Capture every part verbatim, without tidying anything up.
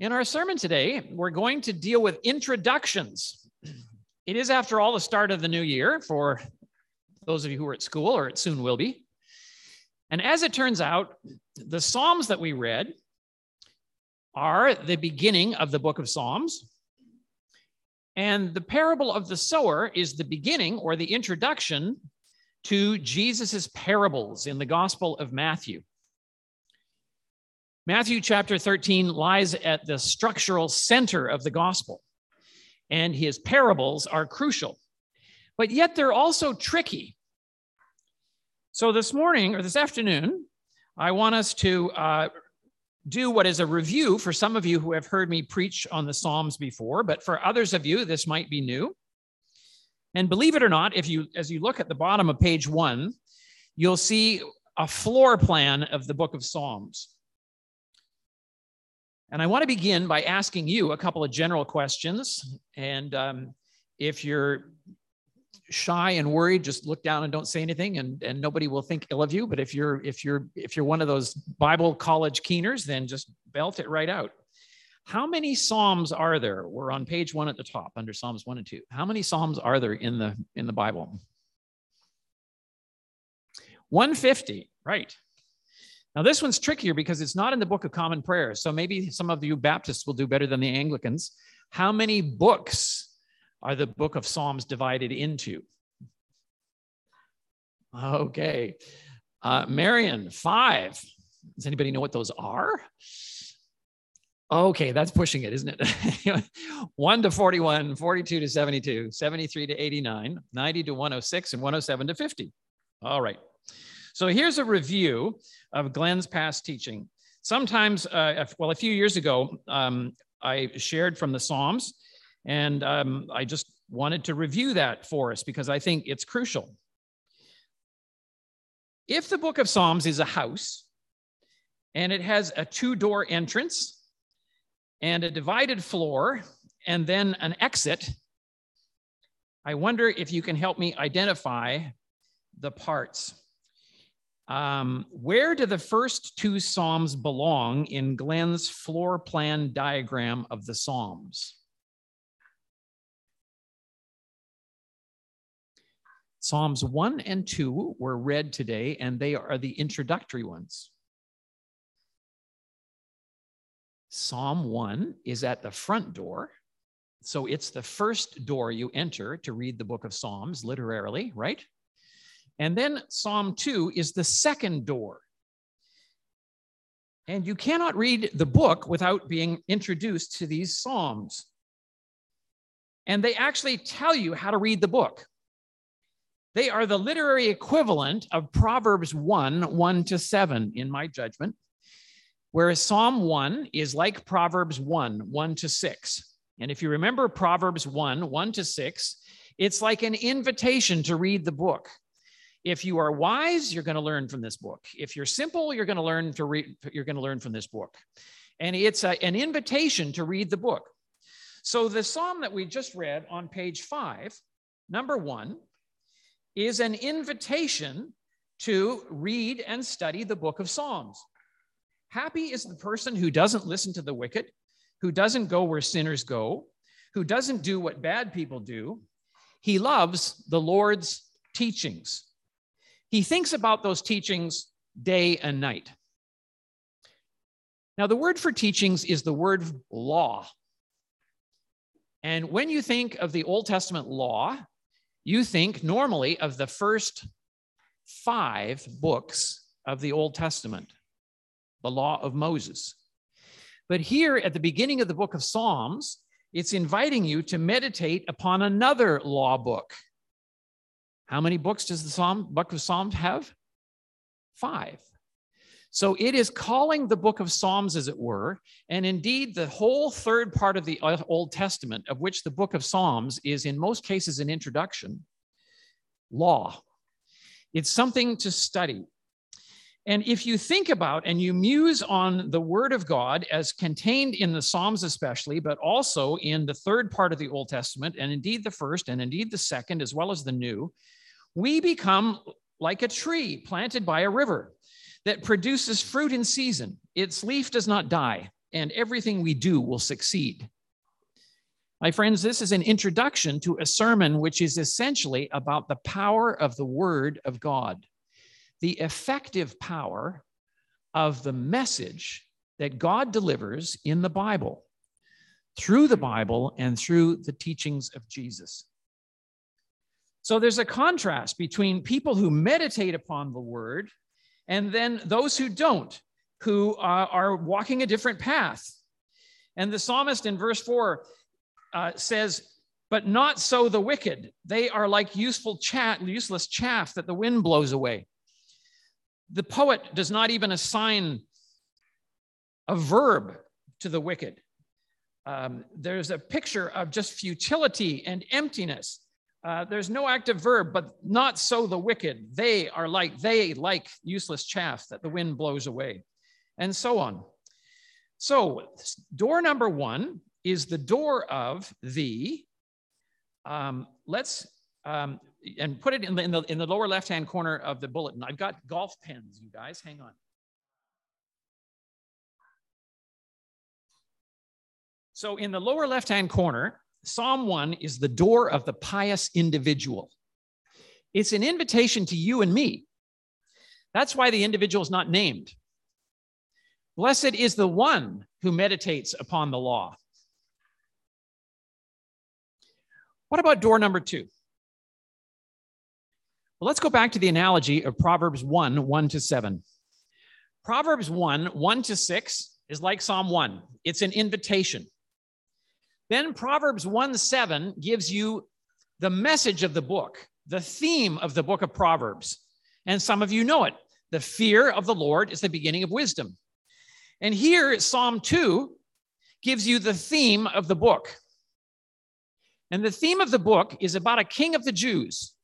In our sermon today, we're going to deal with introductions. It is, after all, the start of the new year for those of you who are at school, or it soon will be. And as it turns out, the Psalms that we read are the beginning of the book of Psalms. And the parable of the sower is the beginning or the introduction to Jesus's parables in the Gospel of Matthew. Matthew chapter thirteen lies at the structural center of the gospel, and his parables are crucial, but yet they're also tricky. So this morning, or this afternoon, I want us to uh, do what is a review for some of you who have heard me preach on the Psalms before, but for others of you, this might be new. And believe it or not, if you, as you look at the bottom of page one, you'll see a floor plan of the book of Psalms. And I want to begin by asking you a couple of general questions. And um, if you're shy and worried, just look down and don't say anything, and, and nobody will think ill of you. But if you're if you're if you're one of those Bible college keeners, then just belt it right out. How many Psalms are there? We're on page one at the top under Psalms one and two. How many Psalms are there in the in the Bible? one hundred fifty, right? Now, this one's trickier because it's not in the Book of Common Prayer. So maybe some of you Baptists will do better than the Anglicans. How many books are the Book of Psalms divided into? Okay. Uh, Marion, five. Does anybody know what those are? Okay, that's pushing it, isn't it? one to forty-one, forty-two to seventy-two, seventy-three to eighty-nine, ninety to one oh six, and one oh seven to fifty. All right. So here's a review of Glenn's past teaching. Sometimes, uh, well, a few years ago, um, I shared from the Psalms, and um, I just wanted to review that for us because I think it's crucial. If the book of Psalms is a house, and it has a two-door entrance, and a divided floor, and then an exit, I wonder if you can help me identify the parts. Um, where do the first two Psalms belong in Glenn's floor plan diagram of the Psalms? Psalms one and two were read today, and they are the introductory ones. Psalm one is at the front door, so it's the first door you enter to read the book of Psalms literarily, right? And then Psalm two is the second door. And you cannot read the book without being introduced to these Psalms. And they actually tell you how to read the book. They are the literary equivalent of Proverbs one, one to seven, in my judgment, whereas Psalm one is like Proverbs one, one to six. And if you remember Proverbs one, one to six, it's like an invitation to read the book. If you are wise, you're going to learn from this book. If you're simple, you're going to learn to read. You're going to learn from this book, and it's a, an invitation to read the book. So the psalm that we just read on page five, number one, is an invitation to read and study the book of Psalms. Happy is the person who doesn't listen to the wicked, who doesn't go where sinners go, who doesn't do what bad people do. He loves the Lord's teachings. He thinks about those teachings day and night. Now, the word for teachings is the word law. And when you think of the Old Testament law, you think normally of the first five books of the Old Testament, the law of Moses. But here at the beginning of the book of Psalms, it's inviting you to meditate upon another law book. How many books does the Psalm, book of Psalms have? Five. So it is calling the book of Psalms, as it were, and indeed the whole third part of the Old Testament, of which the book of Psalms is in most cases an introduction, law. It's something to study. And if you think about and you muse on the word of God as contained in the Psalms especially, but also in the third part of the Old Testament, and indeed the first, and indeed the second, as well as the new, we become like a tree planted by a river that produces fruit in season. Its leaf does not die, and everything we do will succeed. My friends, this is an introduction to a sermon which is essentially about the power of the Word of God, the effective power of the message that God delivers in the Bible, through the Bible and through the teachings of Jesus. So there's a contrast between people who meditate upon the Word and then those who don't, who uh, are walking a different path. And the psalmist in verse four uh, says, "But not so the wicked. They are like useful chat, useless chaff that the wind blows away." The poet does not even assign a verb to the wicked. Um, there's a picture of just futility and emptiness. Uh, there's no active verb, but not so the wicked. They are like, they like useless chaff that the wind blows away, and so on. So door number one is the door of the, um, let's, um, and put it in the, in the, in the lower left-hand corner of the bulletin. I've got golf pens, you guys, hang on. So in the lower left-hand corner, Psalm one is the door of the pious individual. It's an invitation to you and me. That's why the individual is not named. Blessed is the one who meditates upon the law. What about door number two? Well, let's go back to the analogy of Proverbs one, one to seven. Proverbs one, one to six is like Psalm one. It's an invitation. Then Proverbs one, seven gives you the message of the book, the theme of the book of Proverbs. And some of you know it. The fear of the Lord is the beginning of wisdom. And here, Psalm two gives you the theme of the book. And the theme of the book is about a king of the Jews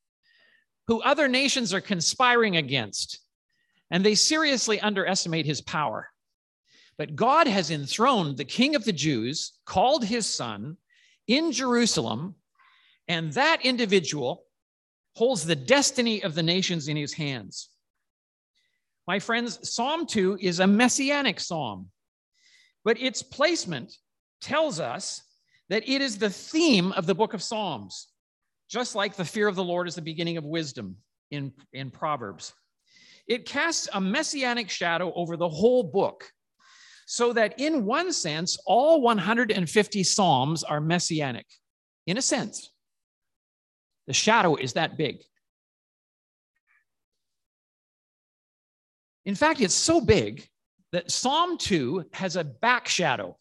who other nations are conspiring against, and they seriously underestimate his power. But God has enthroned the king of the Jews, called his son, in Jerusalem, and that individual holds the destiny of the nations in his hands. My friends, Psalm two is a messianic psalm, but its placement tells us that it is the theme of the book of Psalms, just like the fear of the Lord is the beginning of wisdom in, in Proverbs. It casts a messianic shadow over the whole book, so that in one sense, all one hundred fifty Psalms are messianic, in a sense. The shadow is that big. In fact, it's so big that Psalm two has a back shadow.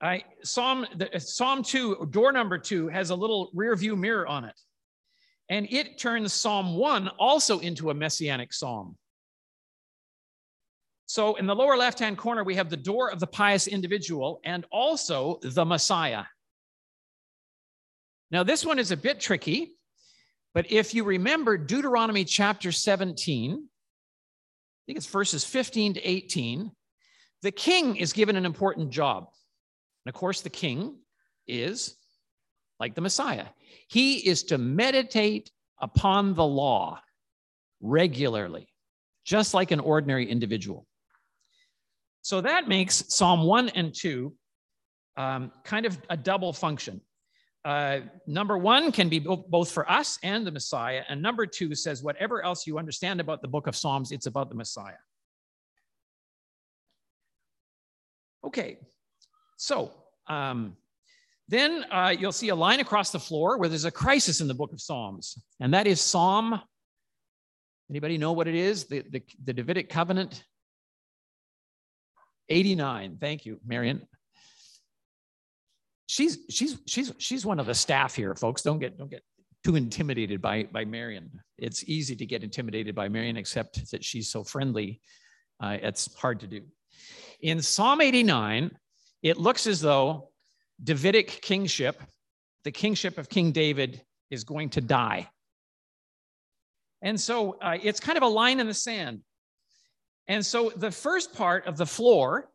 I, Psalm, the, Psalm two, door number two, has a little rear view mirror on it. And it turns Psalm one also into a messianic psalm. So in the lower left-hand corner, we have the door of the pious individual and also the Messiah. Now, this one is a bit tricky, but if you remember Deuteronomy chapter seventeen, I think it's verses fifteen to eighteen, the king is given an important job. And of course, the king is like the Messiah. He is to meditate upon the law regularly, just like an ordinary individual. So that makes Psalm one and two um, kind of a double function. Uh, number one can be bo- both for us and the Messiah. And number two says, whatever else you understand about the book of Psalms, it's about the Messiah. Okay, so um, then uh, you'll see a line across the floor where there's a crisis in the book of Psalms. And that is Psalm, anybody know what it is? The, the, the Davidic covenant? eighty-nine. Thank you, Marion. She's she's she's she's one of the staff here, folks. Don't get don't get too intimidated by by Marion. It's easy to get intimidated by Marion, except that she's so friendly. Uh, it's hard to do. In Psalm eighty-nine, it looks as though Davidic kingship, the kingship of King David, is going to die. And so uh, it's kind of a line in the sand. And so the first part of the floor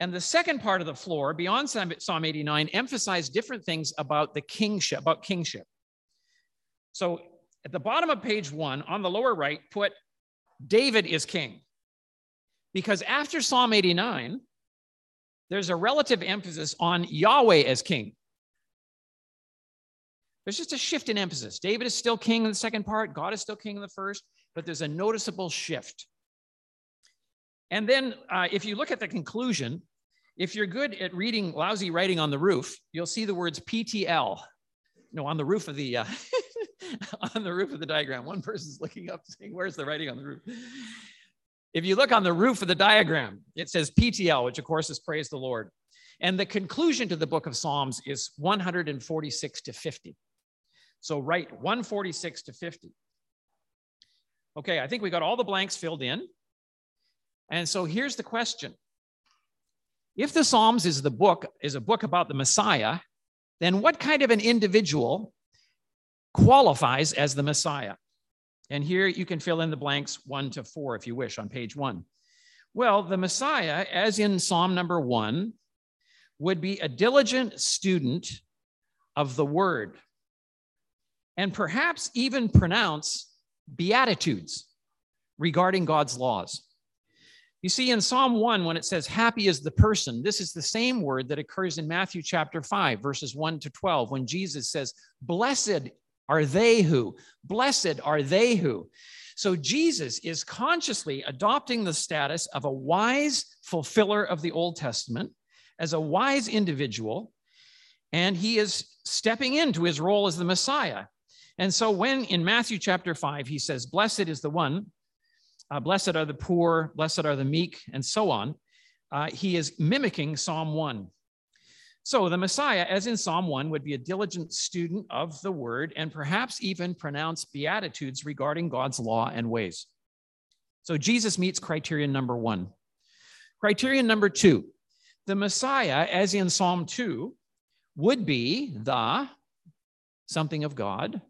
and the second part of the floor beyond Psalm eighty-nine emphasize different things about the kingship, about kingship. So at the bottom of page one, on the lower right, put David is king. Because after Psalm eighty-nine, there's a relative emphasis on Yahweh as king. There's just a shift in emphasis. David is still king in the second part. God is still king in the first, but there's a noticeable shift. And then uh, if you look at the conclusion, if you're good at reading lousy writing on the roof, you'll see the words P T L. No, on the roof of the, uh, on the roof of the diagram. One person's looking up saying, where's the writing on the roof? If you look on the roof of the diagram, it says P T L, which of course is praise the Lord. And the conclusion to the book of Psalms is one forty-six to fifty. So write one forty-six to fifty. Okay, I think we got all the blanks filled in. And so here's the question. If the Psalms is the book, is a book about the Messiah, then what kind of an individual qualifies as the Messiah? And here you can fill in the blanks one to four, if you wish, on page one. Well, the Messiah, as in Psalm number one, would be a diligent student of the word and perhaps even pronounce beatitudes regarding God's laws. You see, in Psalm one, when it says, happy is the person, this is the same word that occurs in Matthew chapter five, verses one to twelve, when Jesus says, blessed are they who, blessed are they who. So Jesus is consciously adopting the status of a wise fulfiller of the Old Testament as a wise individual, and he is stepping into his role as the Messiah. And so when in Matthew chapter five, he says, blessed is the one, Uh, blessed are the poor, blessed are the meek, and so on. Uh, he is mimicking Psalm one. So the Messiah, as in Psalm one, would be a diligent student of the word and perhaps even pronounce beatitudes regarding God's law and ways. So Jesus meets criterion number one. Criterion number two, the Messiah, as in Psalm two, would be the something of God,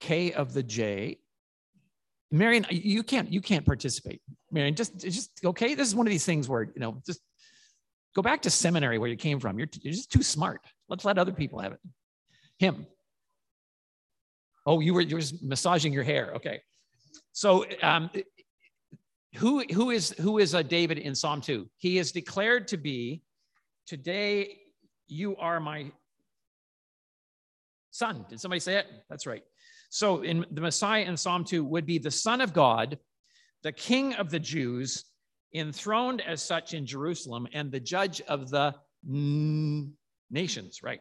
K of the J. Marion, you can't, you can't participate. Marion, just, just, okay, this is one of these things where, you know, just go back to seminary where you came from. You're, you're just too smart. Let's let other people have it. Him. Oh, you were, you were just massaging your hair. Okay. So um, who, who is, who is a David in Psalm two? He is declared to be, today you are my son. Did somebody say it? That's right. So in the Messiah in Psalm two would be the Son of God, the King of the Jews, enthroned as such in Jerusalem, and the judge of the nations, right?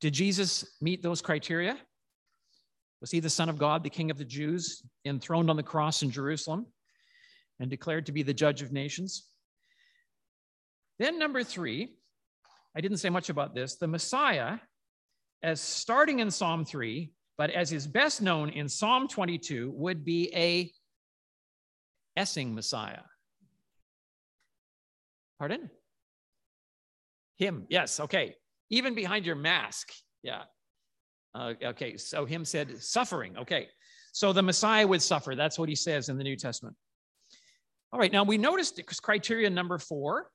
Did Jesus meet those criteria? Was he the Son of God, the King of the Jews, enthroned on the cross in Jerusalem, and declared to be the judge of nations? Then number three, I didn't say much about this, the Messiah, as starting in Psalm three, but as is best known in Psalm twenty-two, would be a essing Messiah. Pardon? Him, yes, okay. Even behind your mask, yeah. Uh, okay, so him said suffering, okay. So the Messiah would suffer. That's what he says in the New Testament. All right, now we noticed criteria number four.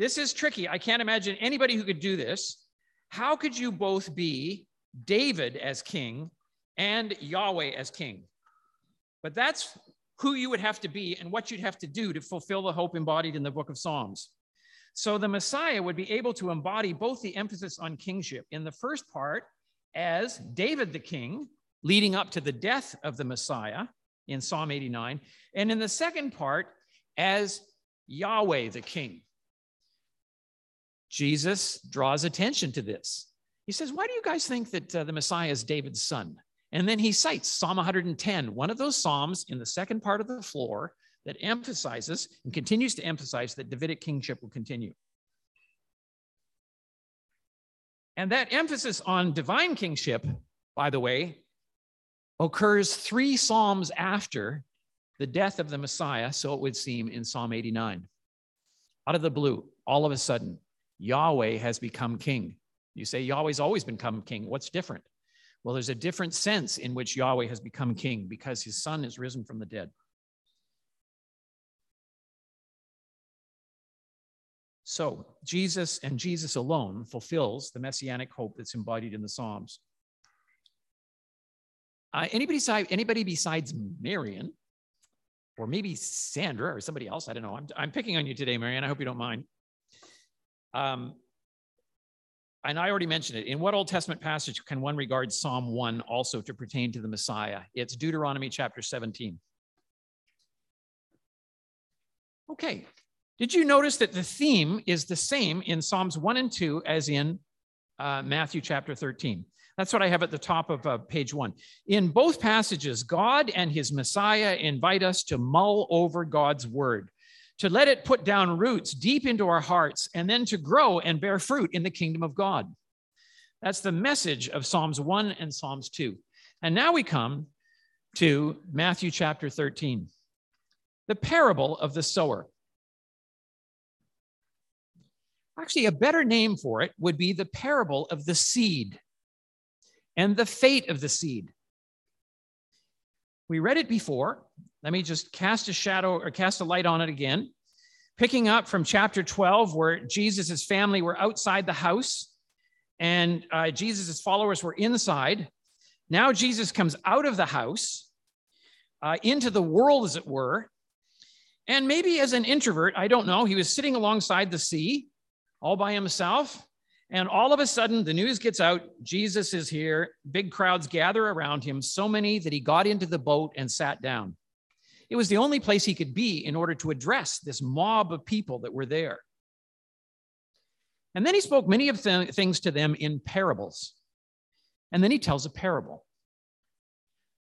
This is tricky. I can't imagine anybody who could do this. How could you both be David as king and Yahweh as king? But that's who you would have to be and what you'd have to do to fulfill the hope embodied in the book of Psalms. So the Messiah would be able to embody both the emphasis on kingship in the first part as David the king, leading up to the death of the Messiah in Psalm eighty-nine, and in the second part as Yahweh the king. Jesus draws attention to this. He says, why do you guys think that uh, the Messiah is David's son? And then he cites Psalm one ten, one of those Psalms in the second part of the floor that emphasizes and continues to emphasize that Davidic kingship will continue. And that emphasis on divine kingship, by the way, occurs three Psalms after the death of the Messiah, so it would seem in Psalm eighty-nine. Out of the blue, all of a sudden, Yahweh has become king. You say, Yahweh's always become king. What's different? Well, there's a different sense in which Yahweh has become king because his son is risen from the dead. So Jesus and Jesus alone fulfills the messianic hope that's embodied in the Psalms. Uh, anybody, anybody besides Marion or maybe Sandra or somebody else. I don't know. I'm, I'm picking on you today, Marianne. I hope you don't mind. Um, and I already mentioned it. In what Old Testament passage can one regard Psalm one also to pertain to the Messiah? It's Deuteronomy chapter seventeen. Okay. Did you notice that the theme is the same in Psalms one and two as in uh, Matthew chapter thirteen? That's what I have at the top of uh, page one. In both passages, God and his Messiah invite us to mull over God's word, to let it put down roots deep into our hearts, and then to grow and bear fruit in the kingdom of God. That's the message of Psalms one and Psalms two. And now we come to Matthew chapter thirteen, the parable of the sower. Actually, a better name for it would be the parable of the seed and the fate of the seed. We read it before. Let me just cast a shadow or cast a light on it again. Picking up from chapter twelve, where Jesus' family were outside the house and uh, Jesus' followers were inside. Now Jesus comes out of the house, uh, into the world, as it were. And maybe as an introvert, I don't know, he was sitting alongside the sea, all by himself, and all of a sudden the news gets out, Jesus is here, big crowds gather around him, so many that he got into the boat and sat down. It was the only place he could be in order to address this mob of people that were there. And then he spoke many of th- things to them in parables. And then he tells a parable.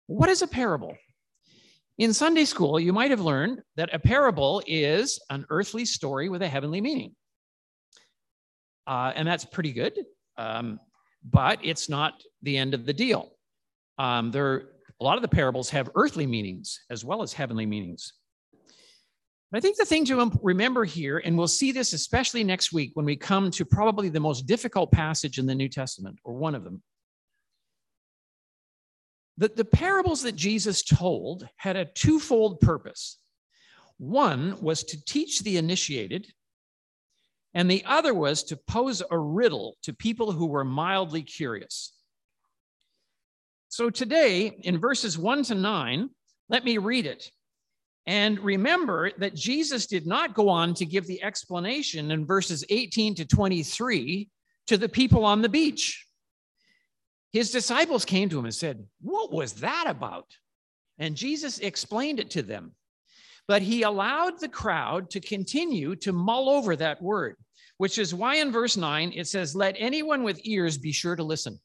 What is a parable? In Sunday school, you might have learned that a parable is an earthly story with a heavenly meaning. Uh, and that's pretty good, um, but it's not the end of the deal. Um, there, a lot of the parables have earthly meanings as well as heavenly meanings. But I think the thing to remember here, and we'll see this especially next week when we come to probably the most difficult passage in the New Testament, or one of them, that the parables that Jesus told had a twofold purpose. One was to teach the initiated, and the other was to pose a riddle to people who were mildly curious. So today, in verses one to nine, let me read it. And remember that Jesus did not go on to give the explanation in verses eighteen to twenty-three to the people on the beach. His disciples came to him and said, "What was that about?" And Jesus explained it to them. But he allowed the crowd to continue to mull over that word, which is why in verse nine, it says, "Let anyone with ears be sure to listen."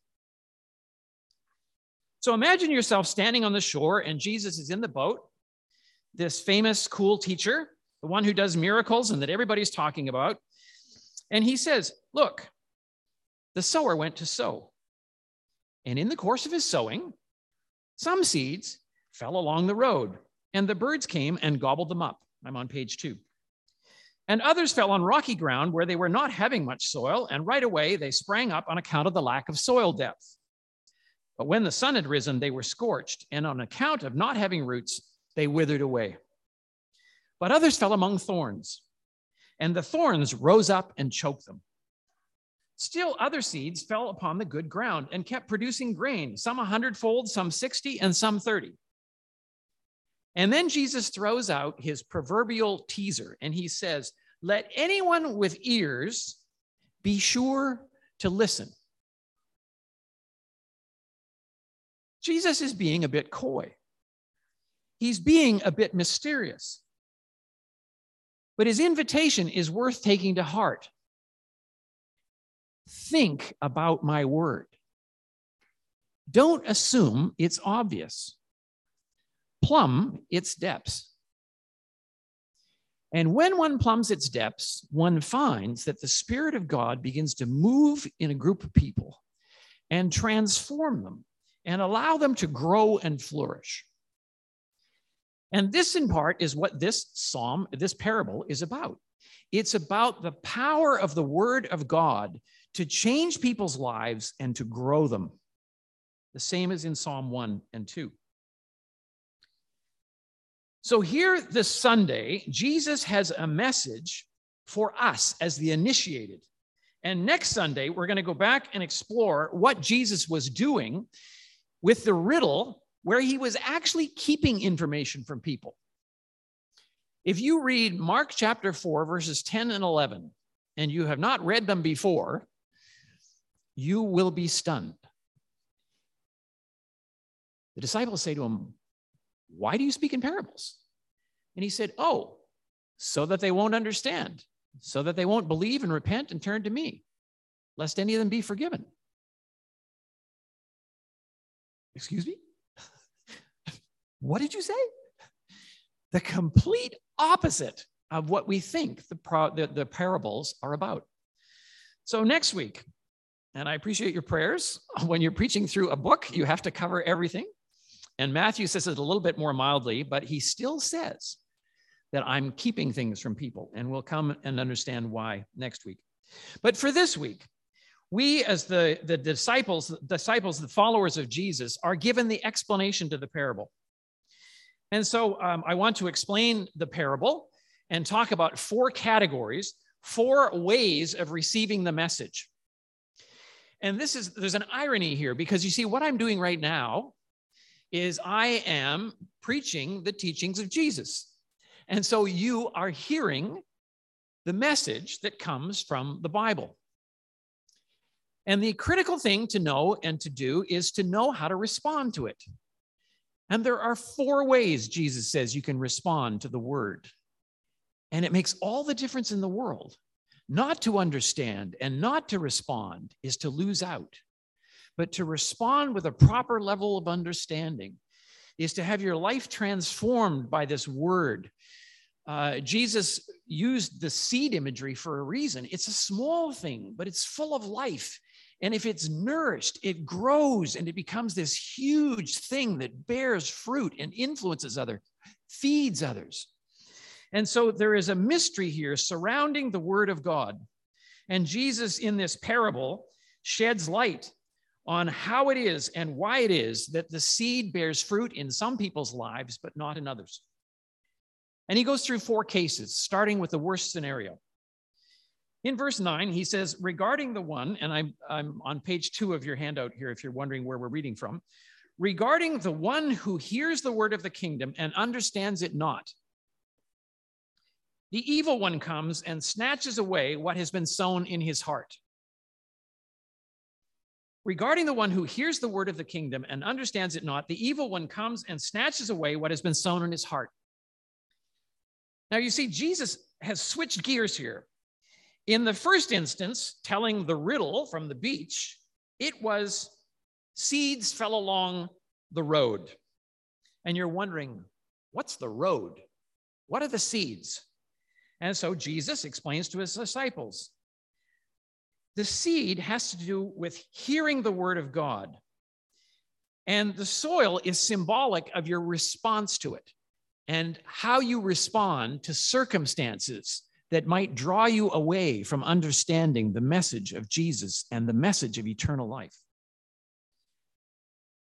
So imagine yourself standing on the shore and Jesus is in the boat, this famous cool teacher, the one who does miracles and that everybody's talking about. And he says, "Look, the sower went to sow. And in the course of his sowing, some seeds fell along the road, and the birds came and gobbled them up." I'm on page two. "And others fell on rocky ground where they were not having much soil, and right away they sprang up on account of the lack of soil depth. But when the sun had risen, they were scorched, and on account of not having roots, they withered away. But others fell among thorns, and the thorns rose up and choked them. Still other seeds fell upon the good ground and kept producing grain, some a hundredfold, some sixty, and some thirty. And then Jesus throws out his proverbial teaser, and he says, "Let anyone with ears be sure to listen." Jesus is being a bit coy. He's being a bit mysterious. But his invitation is worth taking to heart. Think about my word. Don't assume it's obvious. Plumb its depths. And when one plumbs its depths, one finds that the Spirit of God begins to move in a group of people and transform them and allow them to grow and flourish. And this, in part, is what this psalm, this parable is about. It's about the power of the Word of God to change people's lives and to grow them. The same as in Psalm one and two. So here this Sunday, Jesus has a message for us as the initiated. And next Sunday, we're going to go back and explore what Jesus was doing with the riddle where he was actually keeping information from people. If you read Mark chapter four, verses ten and eleven, and you have not read them before, you will be stunned. The disciples say to him, why do you speak in parables? And he said, oh, so that they won't understand, so that they won't believe and repent and turn to me, lest any of them be forgiven. Excuse me? What did you say? The complete opposite of what we think the, pro- the, the parables are about. So next week, and I appreciate your prayers. When you're preaching through a book, you have to cover everything. And Matthew says it a little bit more mildly, but he still says that I'm keeping things from people. And we'll come and understand why next week. But for this week, we as the, the disciples, the disciples, the followers of Jesus, are given the explanation to the parable. And so um, I want to explain the parable and talk about four categories, four ways of receiving the message. And this is, there's an irony here, because you see what I'm doing right now is I am preaching the teachings of Jesus. And so you are hearing the message that comes from the Bible. And the critical thing to know and to do is to know how to respond to it. And there are four ways Jesus says you can respond to the word. And it makes all the difference in the world. Not to understand and not to respond is to lose out. But to respond with a proper level of understanding is to have your life transformed by this word. Uh, Jesus used the seed imagery for a reason. It's a small thing, but it's full of life. And if it's nourished, it grows and it becomes this huge thing that bears fruit and influences others, feeds others. And so there is a mystery here surrounding the word of God. And Jesus in this parable sheds light on how it is and why it is that the seed bears fruit in some people's lives, but not in others. And he goes through four cases, starting with the worst scenario. In verse nine, he says, regarding the one, and I'm, I'm on page two of your handout here, if you're wondering where we're reading from, regarding the one who hears the word of the kingdom and understands it not. The evil one comes and snatches away what has been sown in his heart. Regarding the one who hears the word of the kingdom and understands it not, the evil one comes and snatches away what has been sown in his heart. Now you see, Jesus has switched gears here. In the first instance, telling the riddle from the beach, it was seeds fell along the road. And you're wondering, what's the road? What are the seeds? And so Jesus explains to his disciples, the seed has to do with hearing the word of God. And the soil is symbolic of your response to it and how you respond to circumstances that might draw you away from understanding the message of Jesus and the message of eternal life.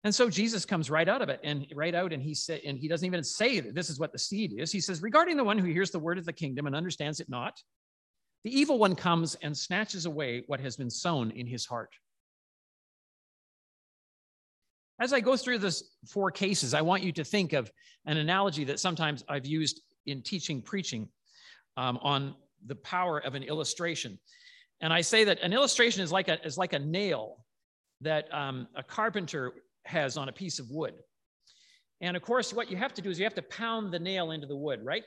And so Jesus comes right out of it and right out and he said, and he doesn't even say that this is what the seed is. He says, regarding the one who hears the word of the kingdom and understands it not, the evil one comes and snatches away what has been sown in his heart. As I go through these four cases, I want you to think of an analogy that sometimes I've used in teaching preaching um, on the power of an illustration. And I say that an illustration is like a, is like a nail that um, a carpenter has on a piece of wood. And of course, what you have to do is you have to pound the nail into the wood, right?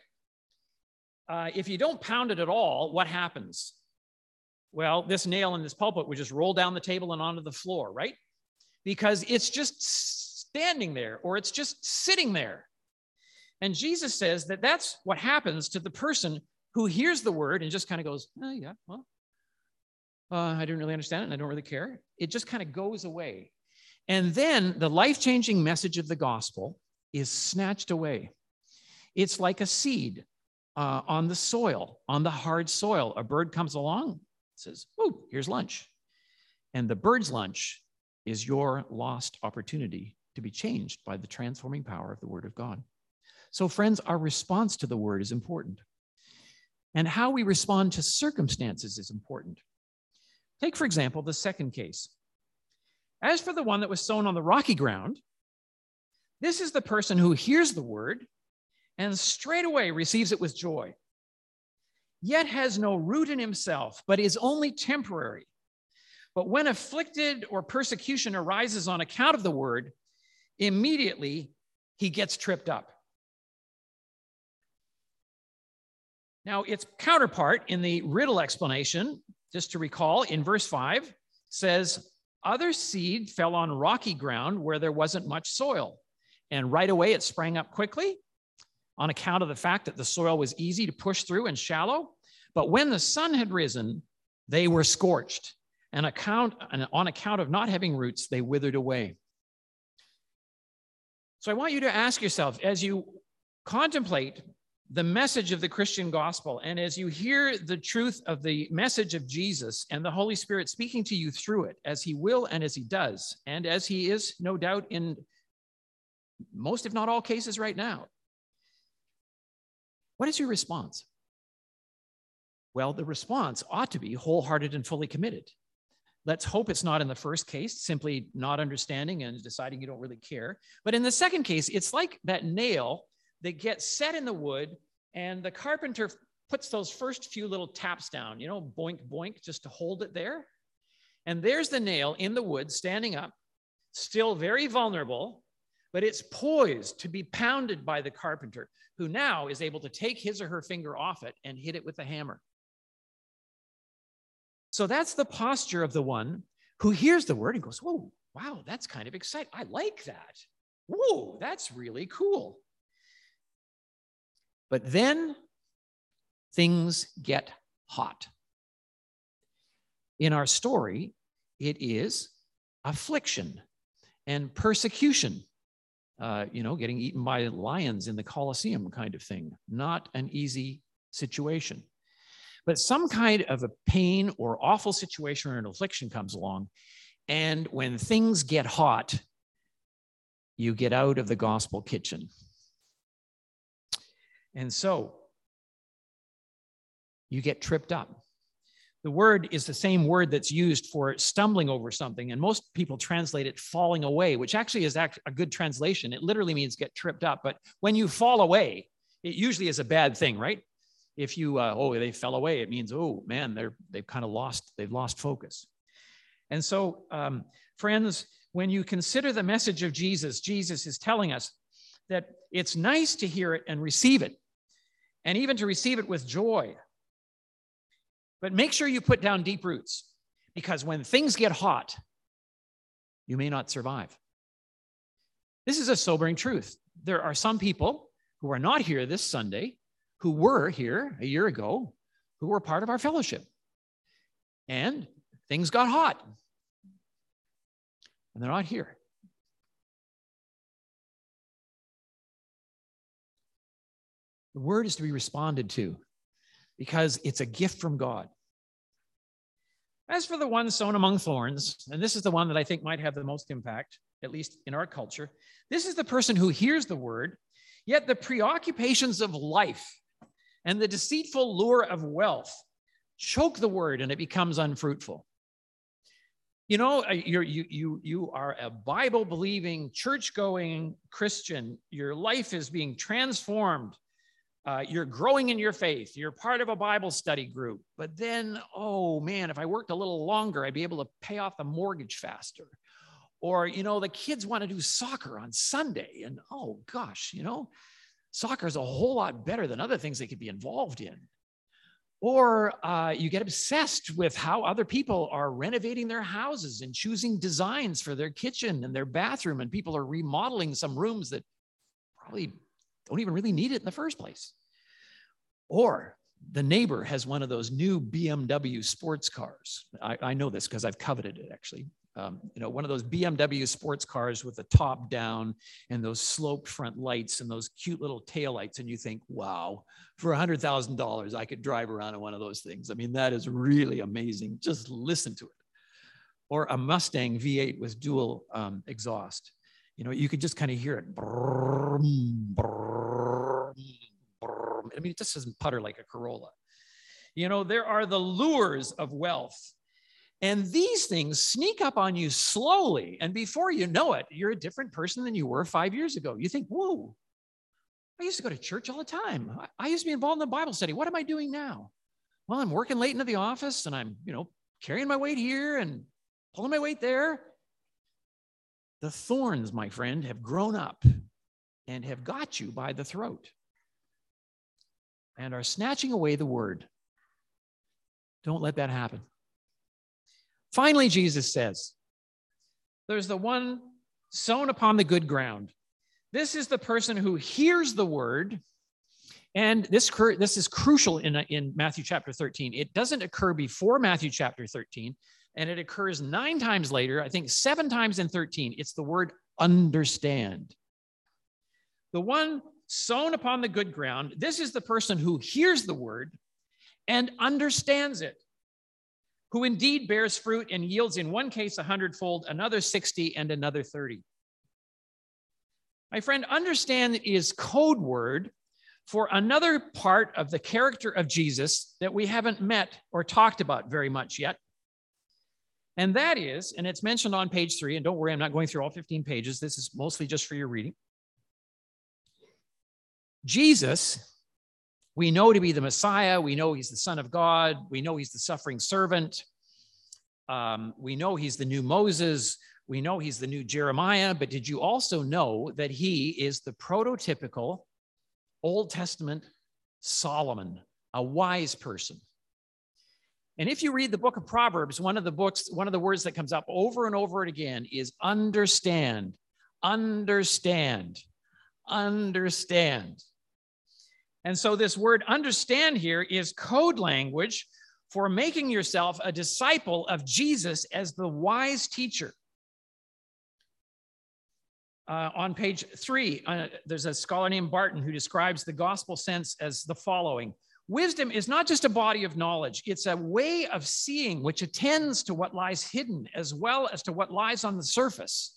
Uh, if you don't pound it at all, what happens? Well, this nail in this pulpit would just roll down the table and onto the floor, right? Because it's just standing there or it's just sitting there. And Jesus says that that's what happens to the person who hears the word and just kind of goes, oh, yeah, well, uh, I didn't really understand it and I don't really care. It just kind of goes away. And then the life-changing message of the gospel is snatched away. It's like a seed uh, on the soil, on the hard soil. A bird comes along, says, oh, here's lunch. And the bird's lunch is your lost opportunity to be changed by the transforming power of the word of God. So friends, our response to the word is important. And how we respond to circumstances is important. Take, for example, the second case. As for the one that was sown on the rocky ground, this is the person who hears the word and straightway receives it with joy, yet has no root in himself, but is only temporary. But when afflicted or persecution arises on account of the word, immediately he gets tripped up. Now, its counterpart in the riddle explanation, just to recall, in verse five, says, other seed fell on rocky ground where there wasn't much soil, and right away it sprang up quickly on account of the fact that the soil was easy to push through and shallow. But when the sun had risen, they were scorched, and account, and on account of not having roots, they withered away. So I want you to ask yourself, as you contemplate the message of the Christian gospel, and as you hear the truth of the message of Jesus and the Holy Spirit speaking to you through it, as he will and as he does, and as he is, no doubt, in most, if not all cases right now, what is your response? Well, the response ought to be wholehearted and fully committed. Let's hope it's not in the first case, simply not understanding and deciding you don't really care. But in the second case, it's like that nail that gets set in the wood, and the carpenter puts those first few little taps down, you know, boink, boink, just to hold it there. And there's the nail in the wood standing up, still very vulnerable, but it's poised to be pounded by the carpenter, who now is able to take his or her finger off it and hit it with a hammer. So that's the posture of the one who hears the word and goes, whoa, wow, that's kind of exciting. I like that. Whoa, that's really cool. But then things get hot. In our story, it is affliction and persecution. Uh, you know, getting eaten by lions in the Colosseum kind of thing. Not an easy situation. But some kind of a pain or awful situation or an affliction comes along. And when things get hot, you get out of the gospel kitchen. And so you get tripped up. The word is the same word that's used for stumbling over something, and most people translate it falling away, which actually is act- a good translation. It literally means get tripped up. But when you fall away, it usually is a bad thing, right? If you, uh, oh, they fell away, it means, oh, man, they're, they've kind of lost, they've lost focus. And so, um, friends, when you consider the message of Jesus, Jesus is telling us that it's nice to hear it and receive it, and even to receive it with joy. But make sure you put down deep roots, because when things get hot, you may not survive. This is a sobering truth. There are some people who are not here this Sunday, who were here a year ago, who were part of our fellowship. And things got hot, and they're not here. The word is to be responded to, because it's a gift from God. As for the one sown among thorns, and this is the one that I think might have the most impact, at least in our culture, this is the person who hears the word, yet the preoccupations of life and the deceitful lure of wealth choke the word, and it becomes unfruitful. You know, you're, you, you, you are a Bible-believing, church-going Christian. Your life is being transformed. Uh, you're growing in your faith. You're part of a Bible study group. But then, oh man, if I worked a little longer, I'd be able to pay off the mortgage faster. Or, you know, the kids want to do soccer on Sunday. And oh gosh, you know, soccer is a whole lot better than other things they could be involved in. Or uh, you get obsessed with how other people are renovating their houses and choosing designs for their kitchen and their bathroom. And people are remodeling some rooms that probably don't even really need it in the first place. Or the neighbor has one of those new B M W sports cars. I, I know this because I've coveted it, actually. Um, you know, one of those B M W sports cars with the top down and those sloped front lights and those cute little taillights. And you think, wow, for one hundred thousand dollars, I could drive around in one of those things. I mean, that is really amazing. Just listen to it. Or a Mustang V eight with dual um, exhaust. You know, you could just kind of hear it. Brrr, brrr, brrr. I mean, it just doesn't putter like a Corolla. You know, there are the lures of wealth. And these things sneak up on you slowly. And before you know it, you're a different person than you were five years ago. You think, whoa, I used to go to church all the time. I, I used to be involved in the Bible study. What am I doing now? Well, I'm working late into the office and I'm, you know, carrying my weight here and pulling my weight there. The thorns, my friend, have grown up and have got you by the throat and are snatching away the word. Don't let that happen. Finally, Jesus says, there's the one sown upon the good ground. This is the person who hears the word. And this, this is crucial in, in Matthew chapter thirteen. It doesn't occur before Matthew chapter thirteen, and it occurs nine times later, I think seven times in thirteen. It's the word understand. The one sown upon the good ground, this is the person who hears the word and understands it, who indeed bears fruit and yields in one case a hundredfold, another sixty, and another thirty. My friend, understand is code word for another part of the character of Jesus that we haven't met or talked about very much yet. And that is, and it's mentioned on page three, and don't worry, I'm not going through all fifteen pages. This is mostly just for your reading. Jesus, we know to be the Messiah. We know he's the Son of God. We know he's the suffering servant. Um, we know he's the new Moses. We know he's the new Jeremiah. But did you also know that he is the prototypical Old Testament Solomon, a wise person? And if you read the book of Proverbs, one of the books, one of the words that comes up over and over again is understand, understand, understand. And so this word understand here is code language for making yourself a disciple of Jesus as the wise teacher. Uh, on page three, uh, there's a scholar named Barton who describes the gospel sense as the following. Wisdom is not just a body of knowledge. It's a way of seeing which attends to what lies hidden as well as to what lies on the surface.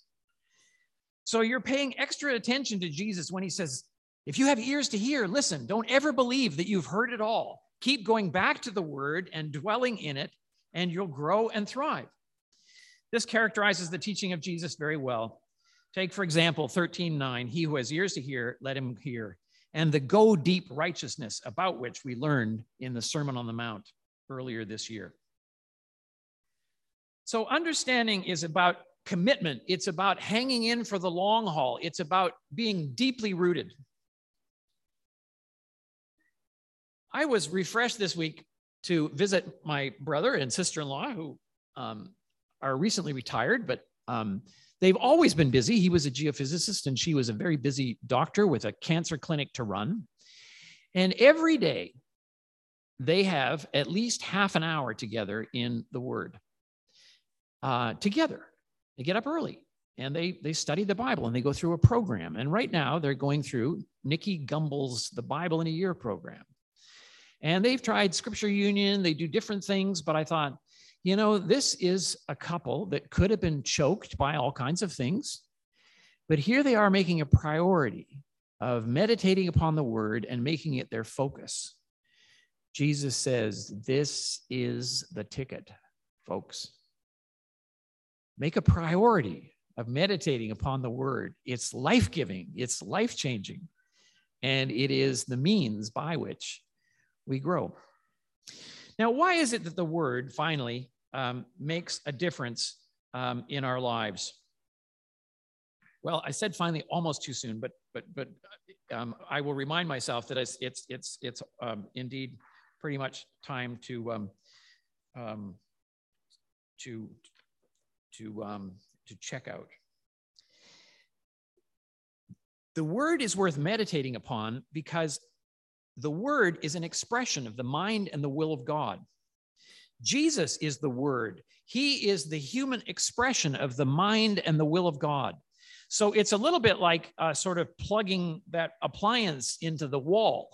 So you're paying extra attention to Jesus when he says, if you have ears to hear, listen, don't ever believe that you've heard it all. Keep going back to the word and dwelling in it, and you'll grow and thrive. This characterizes the teaching of Jesus very well. Take, for example, thirteen nine, he who has ears to hear, let him hear, and the go deep righteousness about which we learned in the Sermon on the Mount earlier this year. So understanding is about commitment. It's about hanging in for the long haul. It's about being deeply rooted. I was refreshed this week to visit my brother and sister-in-law who um, are recently retired, but um, they've always been busy. He was a geophysicist and she was a very busy doctor with a cancer clinic to run. And every day they have at least half an hour together in the Word. Uh, together, they get up early and they, they study the Bible and they go through a program. And right now they're going through Nikki Gumbel's The Bible in a Year program. And they've tried Scripture Union, they do different things, but I thought, you know, this is a couple that could have been choked by all kinds of things, but here they are making a priority of meditating upon the word and making it their focus. Jesus says, this is the ticket, folks. Make a priority of meditating upon the word. It's life-giving, it's life-changing, and it is the means by which we grow. Now, why is it that the word finally um, makes a difference um, in our lives? Well, I said finally almost too soon, but but but um, I will remind myself that it's it's it's it's um, indeed pretty much time to um, um, to to um, to check out. The word is worth meditating upon because the word is an expression of the mind and the will of God. Jesus is the word. He is the human expression of the mind and the will of God. So it's a little bit like uh, sort of plugging that appliance into the wall.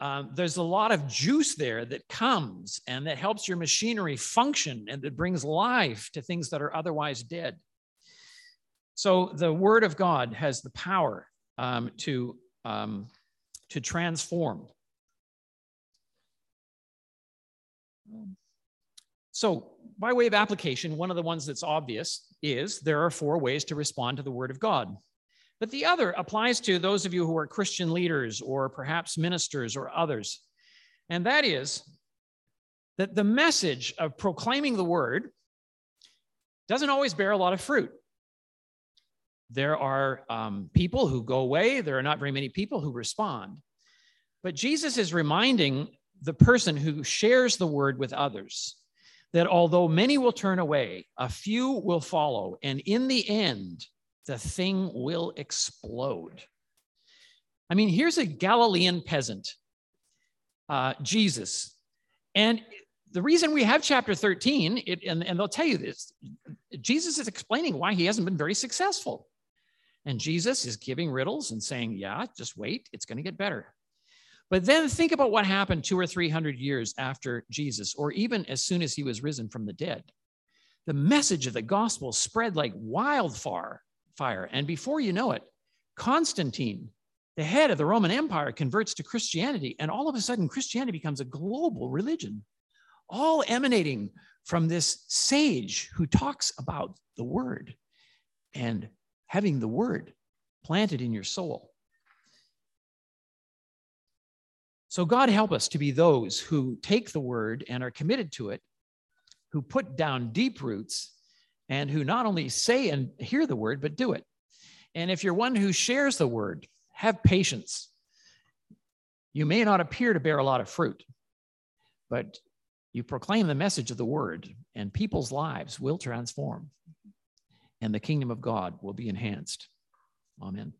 Um, there's a lot of juice there that comes and that helps your machinery function and that brings life to things that are otherwise dead. So the word of God has the power um, to... Um, to transform. So by way of application, one of the ones that's obvious is there are four ways to respond to the word of God. But the other applies to those of you who are Christian leaders or perhaps ministers or others. And that is that the message of proclaiming the word doesn't always bear a lot of fruit. There are um, people who go away. There are not very many people who respond. But Jesus is reminding the person who shares the word with others that although many will turn away, a few will follow. And in the end, the thing will explode. I mean, here's a Galilean peasant, uh, Jesus. And the reason we have chapter thirteen, it, and, and they'll tell you this, Jesus is explaining why he hasn't been very successful. And Jesus is giving riddles and saying, yeah, just wait, it's going to get better. But then think about what happened two or three hundred years after Jesus, or even as soon as he was risen from the dead. The message of the gospel spread like wildfire. Fire. And before you know it, Constantine, the head of the Roman Empire, converts to Christianity. And all of a sudden, Christianity becomes a global religion, all emanating from this sage who talks about the word and having the word planted in your soul. So God help us to be those who take the word and are committed to it, who put down deep roots, and who not only say and hear the word, but do it. And if you're one who shares the word, have patience. You may not appear to bear a lot of fruit, but you proclaim the message of the word, and people's lives will transform, and the kingdom of God will be enhanced. Amen.